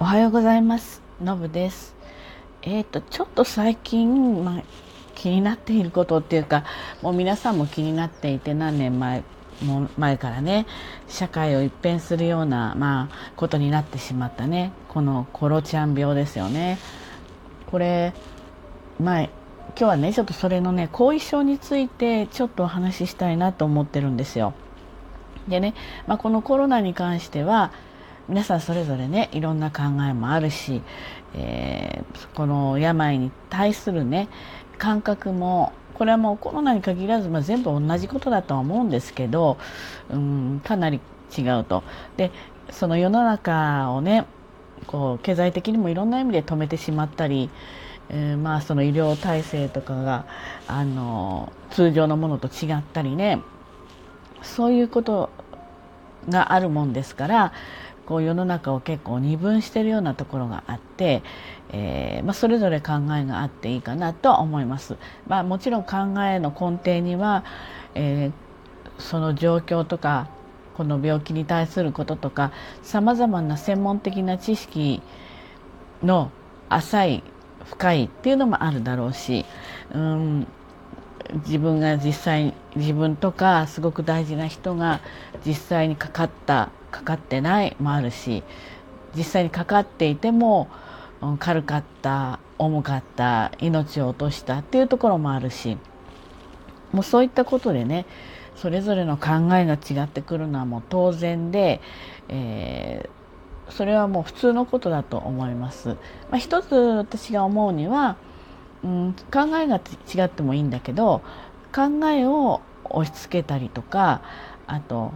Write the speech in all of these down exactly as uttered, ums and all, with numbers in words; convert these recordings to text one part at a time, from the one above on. おはようございます。のぶです。えーとちょっと最近、まあ、気になっていることっていうか、もう皆さんも気になっていて、何年前も前からね、社会を一変するような、まあ、ことになってしまったね、このコロちゃん病ですよね。これ前今日はね、ちょっとそれのね、後遺症についてちょっとお話ししたいなと思ってるんですよ。でね、まあ、このコロナに関しては皆さんそれぞれね、いろんな考えもあるし、えー、この病に対するね、感覚も、これはもうコロナに限らず、まあ、全部同じことだとは思うんですけど、うん、かなり違うと。で、その世の中をね、こう経済的にもいろんな意味で止めてしまったり、えー、まあその医療体制とかがあの通常のものと違ったりね、そういうことがあるもんですから、こう世の中を結構二分しているようなところがあって、えーまあ、それぞれ考えがあっていいかなとは思います。まあ、もちろん考えの根底には、えー、その状況とかこの病気に対することとか、さまざまな専門的な知識の浅い深いっていうのもあるだろうし、うん、自分が実際自分とかすごく大事な人が実際にかかったかかってないもあるし、実際にかかっていても軽かった重かった命を落としたっていうところもあるし、もうそういったことでね、それぞれの考えが違ってくるのはもう当然で、えー、それはもう普通のことだと思います。まあ、一つ私が思うには、うん、考えが違ってもいいんだけど、考えを押し付けたりとか、あと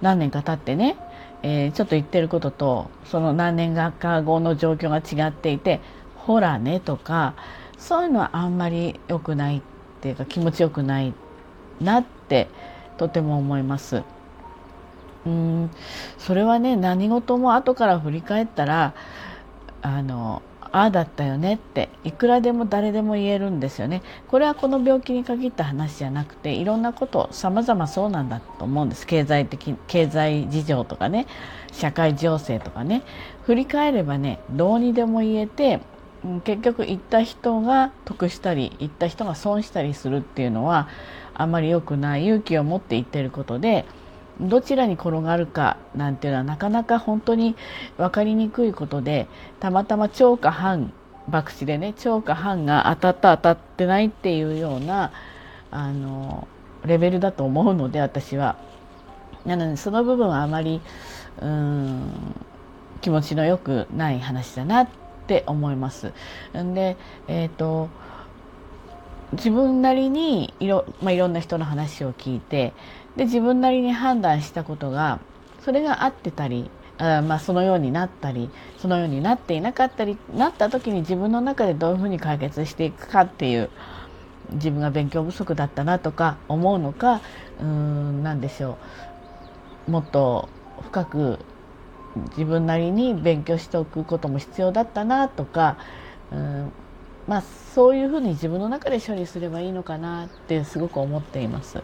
何年か経ってね、えー、ちょっと言ってることとその何年か後の状況が違っていて、ほらねとか、そういうのはあんまり良くないっていうか、気持ちよくないなってとても思います。うーんそれはね、何事も後から振り返ったら、あのああだったよねっていくらでも誰でも言えるんですよね。これはこの病気に限った話じゃなくて、いろんなことさまざまそうなんだと思うんです。経済的経済事情とかね、社会情勢とかね、振り返ればね、どうにでも言えて、結局行った人が得したり行った人が損したりするっていうのはあんまり良くない、勇気を持って言ってることで、どちらに転がるかなんていうのはなかなか本当に分かりにくいことで、たまたま超過半博打でね、超過半が当たった当たってないっていうようなあのレベルだと思うので、私はなのでその部分はあまりうーん気持ちの良くない話だなって思います。んで、えーと自分なりにいろ、まあ、いろんな人の話を聞いて、で自分なりに判断したことが、それが合ってたり、あ、まあ、そのようになったりそのようになっていなかったり、なった時に自分の中でどういうふうに解決していくかっていう、自分が勉強不足だったなとか思うのか、うーんなんでしょう、もっと深く自分なりに勉強しておくことも必要だったなとか、うーんまあ、そういうふうに自分の中で処理すればいいのかなってすごく思っています。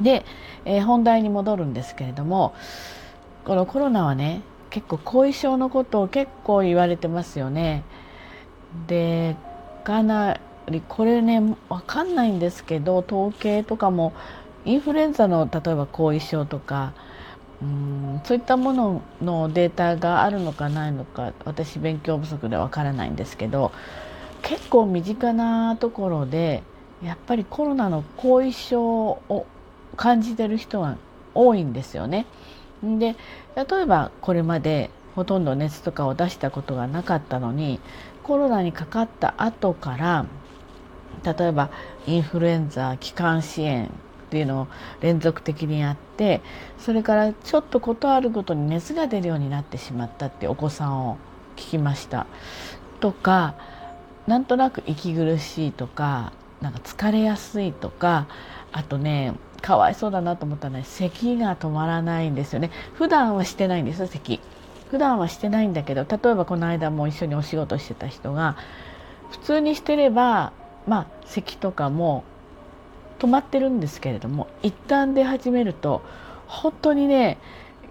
で、えー、本題に戻るんですけれども、このコロナはね、結構後遺症のことを結構言われてますよね。で、かなりこれね、わかんないんですけど、統計とかもインフルエンザの例えば後遺症とか、うーんそういったもののデータがあるのかないのか、私勉強不足でわからないんですけど、結構身近なところでやっぱりコロナの後遺症を感じてる人が多いんですよね。で、例えばこれまでほとんど熱とかを出したことがなかったのに、コロナにかかった後から例えばインフルエンザ気管支炎っていうのを連続的にやって、それからちょっとことあるごとに熱が出るようになってしまったってお子さんを聞きましたとか、なんとなく息苦しいとか、なんか疲れやすいとか、あとね、かわいそうだなと思ったのは、咳が止まらないんですよね。普段はしてないんですよ、咳。普段はしてないんだけど、例えばこの間も一緒にお仕事してた人が、普通にしてれば、まあ咳とかも止まってるんですけれども、一旦出始めると、本当にね、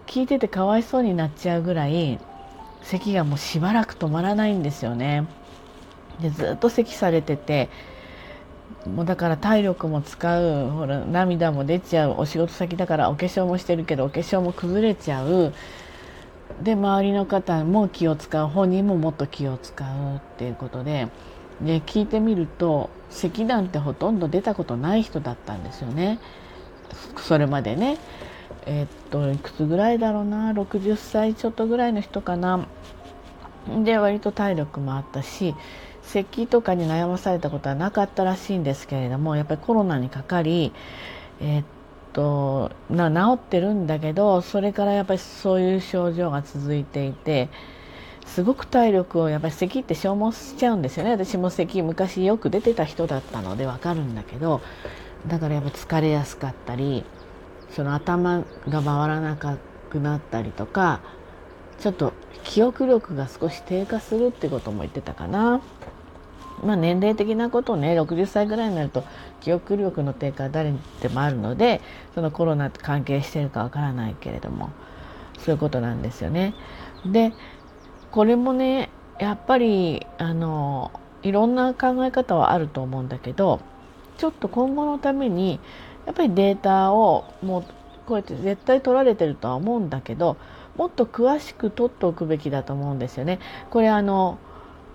聞いててかわいそうになっちゃうぐらい、咳がもうしばらく止まらないんですよね。でずっと咳されてて、もうだから体力も使う、ほら涙も出ちゃう、お仕事先だからお化粧もしてるけどお化粧も崩れちゃう、で周りの方も気を使う、本人ももっと気を使うっていうことで、で聞いてみると咳なんてほとんど出たことない人だったんですよね、それまでね。えっといくつぐらいだろうな、ろくじゅっさいちょっとぐらいの人かな。で割と体力もあったし、咳とかに悩まされたことはなかったらしいんですけれども、やっぱりコロナにかかり、えっとな治ってるんだけど、それからやっぱりそういう症状が続いていて、すごく体力をやっぱり咳って消耗しちゃうんですよね。私も咳昔よく出てた人だったのでわかるんだけど、だからやっぱ疲れやすかったり、その頭が回らなくなったりとか、ちょっと記憶力が少し低下するってことも言ってたかな。まあ年齢的なことね、ろくじゅっさいぐらいになると記憶力の低下は誰にでもあるので、そのコロナと関係してるかわからないけれども、そういうことなんですよね。でこれもね、やっぱりあのいろんな考え方はあると思うんだけど、ちょっと今後のためにやっぱりデータをもうこうやって絶対取られてるとは思うんだけど、もっと詳しく取っておくべきだと思うんですよね。これあの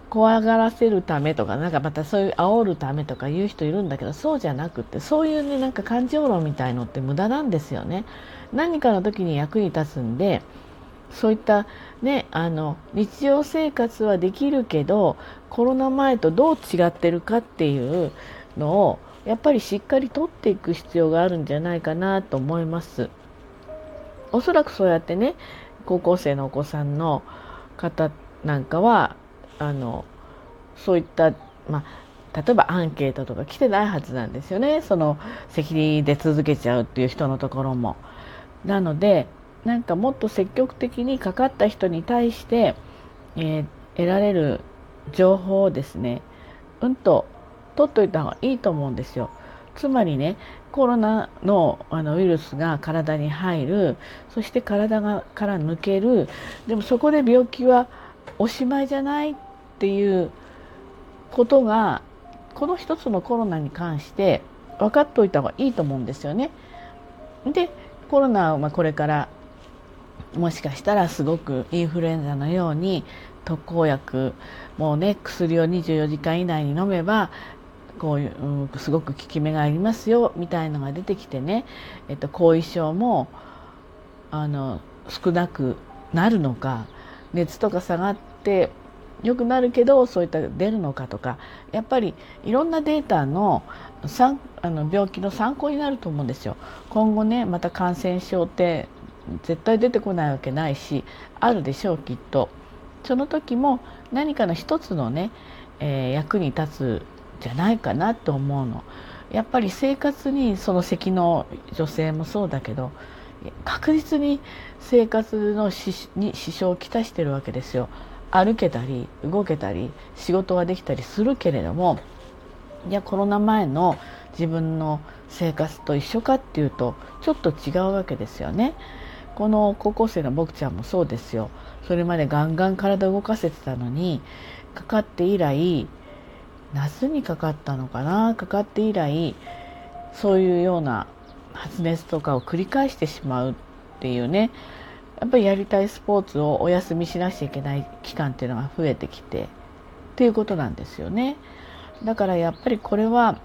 怖がらせるためとか、なんかまたそういう煽るためとか言う人いるんだけど、そうじゃなくて、そういうねなんか感情論みたいのって無駄なんですよね。何かの時に役に立つんで、そういったねあの日常生活はできるけど、コロナ前とどう違ってるかっていうのをやっぱりしっかり取っていく必要があるんじゃないかなと思います。おそらくそうやってね、高校生のお子さんの方なんかはあのそういった、まあ、例えばアンケートとか来てないはずなんですよね。その咳で続けちゃうっていう人のところも。なのでなんかもっと積極的にかかった人に対して、えー、得られる情報をですね、うんと取っといた方がいいと思うんですよ。つまりね、コロナ の, あのウイルスが体に入る、そして体がから抜ける、でもそこで病気はおしまいじゃないっていうことが、この一つのコロナに関して分かっておいた方がいいと思うんですよね。でコロナはまあこれからもしかしたらすごくインフルエンザのように特効薬もうね、薬をにじゅうよじかん以内に飲めばこういう、うん、すごく効き目がありますよみたいのが出てきてね、えっと、後遺症もあの少なくなるのか、熱とか下がって良くなるけどそういった出るのかとか、やっぱりいろんなデータのあの病気の参考になると思うんですよ。今後ねまた感染症って絶対出てこないわけないし、あるでしょうきっと。その時も何かの一つのね、えー、役に立つじゃないかなと思うの。やっぱり生活にその咳の女性もそうだけど、確実に生活の支に支障をきたしてるわけですよ。歩けたり動けたり仕事ができたりするけれども、いやコロナ前の自分の生活と一緒かっていうとちょっと違うわけですよね。この高校生の僕ちゃんもそうですよ。それまでガンガン体動かせてたのに、かかって以来、夏にかかったのかな、かかって以来そういうような発熱とかを繰り返してしまうっていうね、やっぱりやりたいスポーツをお休みしなきゃいけない期間っていうのが増えてきてっていうことなんですよね。だからやっぱりこれは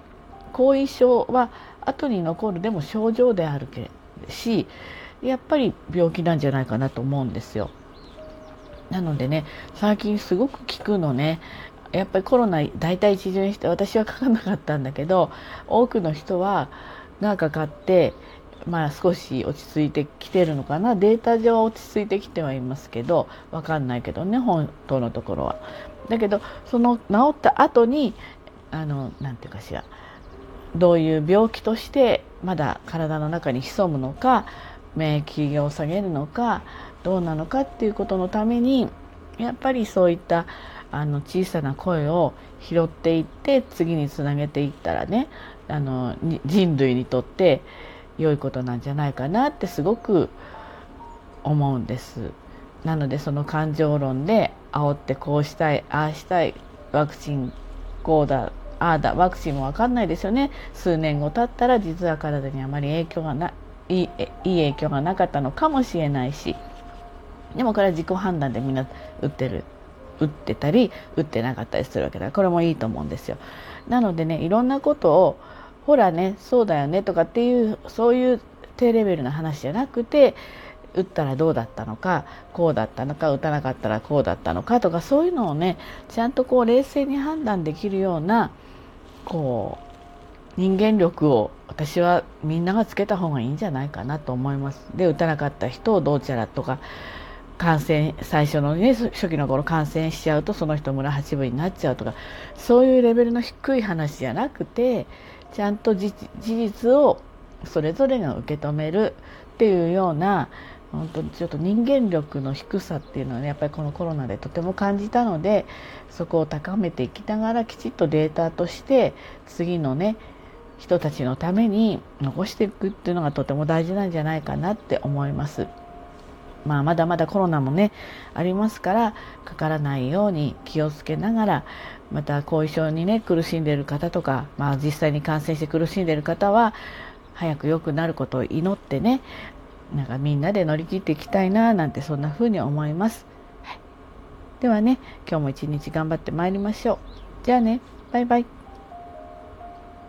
後遺症は後に残るでも症状であるし、やっぱり病気なんじゃないかなと思うんですよ。なのでね、最近すごく聞くのね、やっぱりコロナ大体一巡して、私はかからなかったんだけど多くの人はがかかって、まあ、少し落ち着いてきてるのかな。データ上は落ち着いてきてはいますけど、わかんないけどね本当のところは。だけどその治った後にあのなんていうかしら、どういう病気としてまだ体の中に潜むのか、免疫を下げるのかどうなのかっていうことのために、やっぱりそういったあの小さな声を拾っていって次につなげていったらね、あの人類にとって良いことなんじゃないかなってすごく思うんです。なのでその感情論で煽ってこうしたいああしたいワクチンこうだああだワクチンも分かんないですよね。数年後経ったら実は体にあまり影響がないいい影響がなかったのかもしれないし、でもこれは自己判断でみんな打ってる打ってたり打ってなかったりするわけだから、これもいいと思うんですよ。なのでね、いろんなことをほらねそうだよねとかっていうそういう低レベルな話じゃなくて、打ったらどうだったのかこうだったのか打たなかったらこうだったのかとか、そういうのをねちゃんとこう冷静に判断できるようなこう人間力を私はみんながつけた方がいいんじゃないかなと思います。で、打たなかった人をどうちゃらとか、感染最初のね初期の頃感染しちゃうとその人村八分になっちゃうとか、そういうレベルの低い話じゃなくて、ちゃんと事実をそれぞれが受け止めるっていうような、本当にちょっと人間力の低さっていうのはねやっぱりこのコロナでとても感じたので、そこを高めていきながらきちっとデータとして次のね人たちのために残していくっていうのがとても大事なんじゃないかなって思います。まあ、まだまだコロナもねありますから、かからないように気をつけながら、また後遺症にね苦しんでいる方とか、まあ、実際に感染して苦しんでいる方は早く良くなることを祈ってね、なんかみんなで乗り切っていきたいななんてそんな風に思います、はい、ではね今日も一日頑張ってまいりましょう。じゃあね、バイバイ。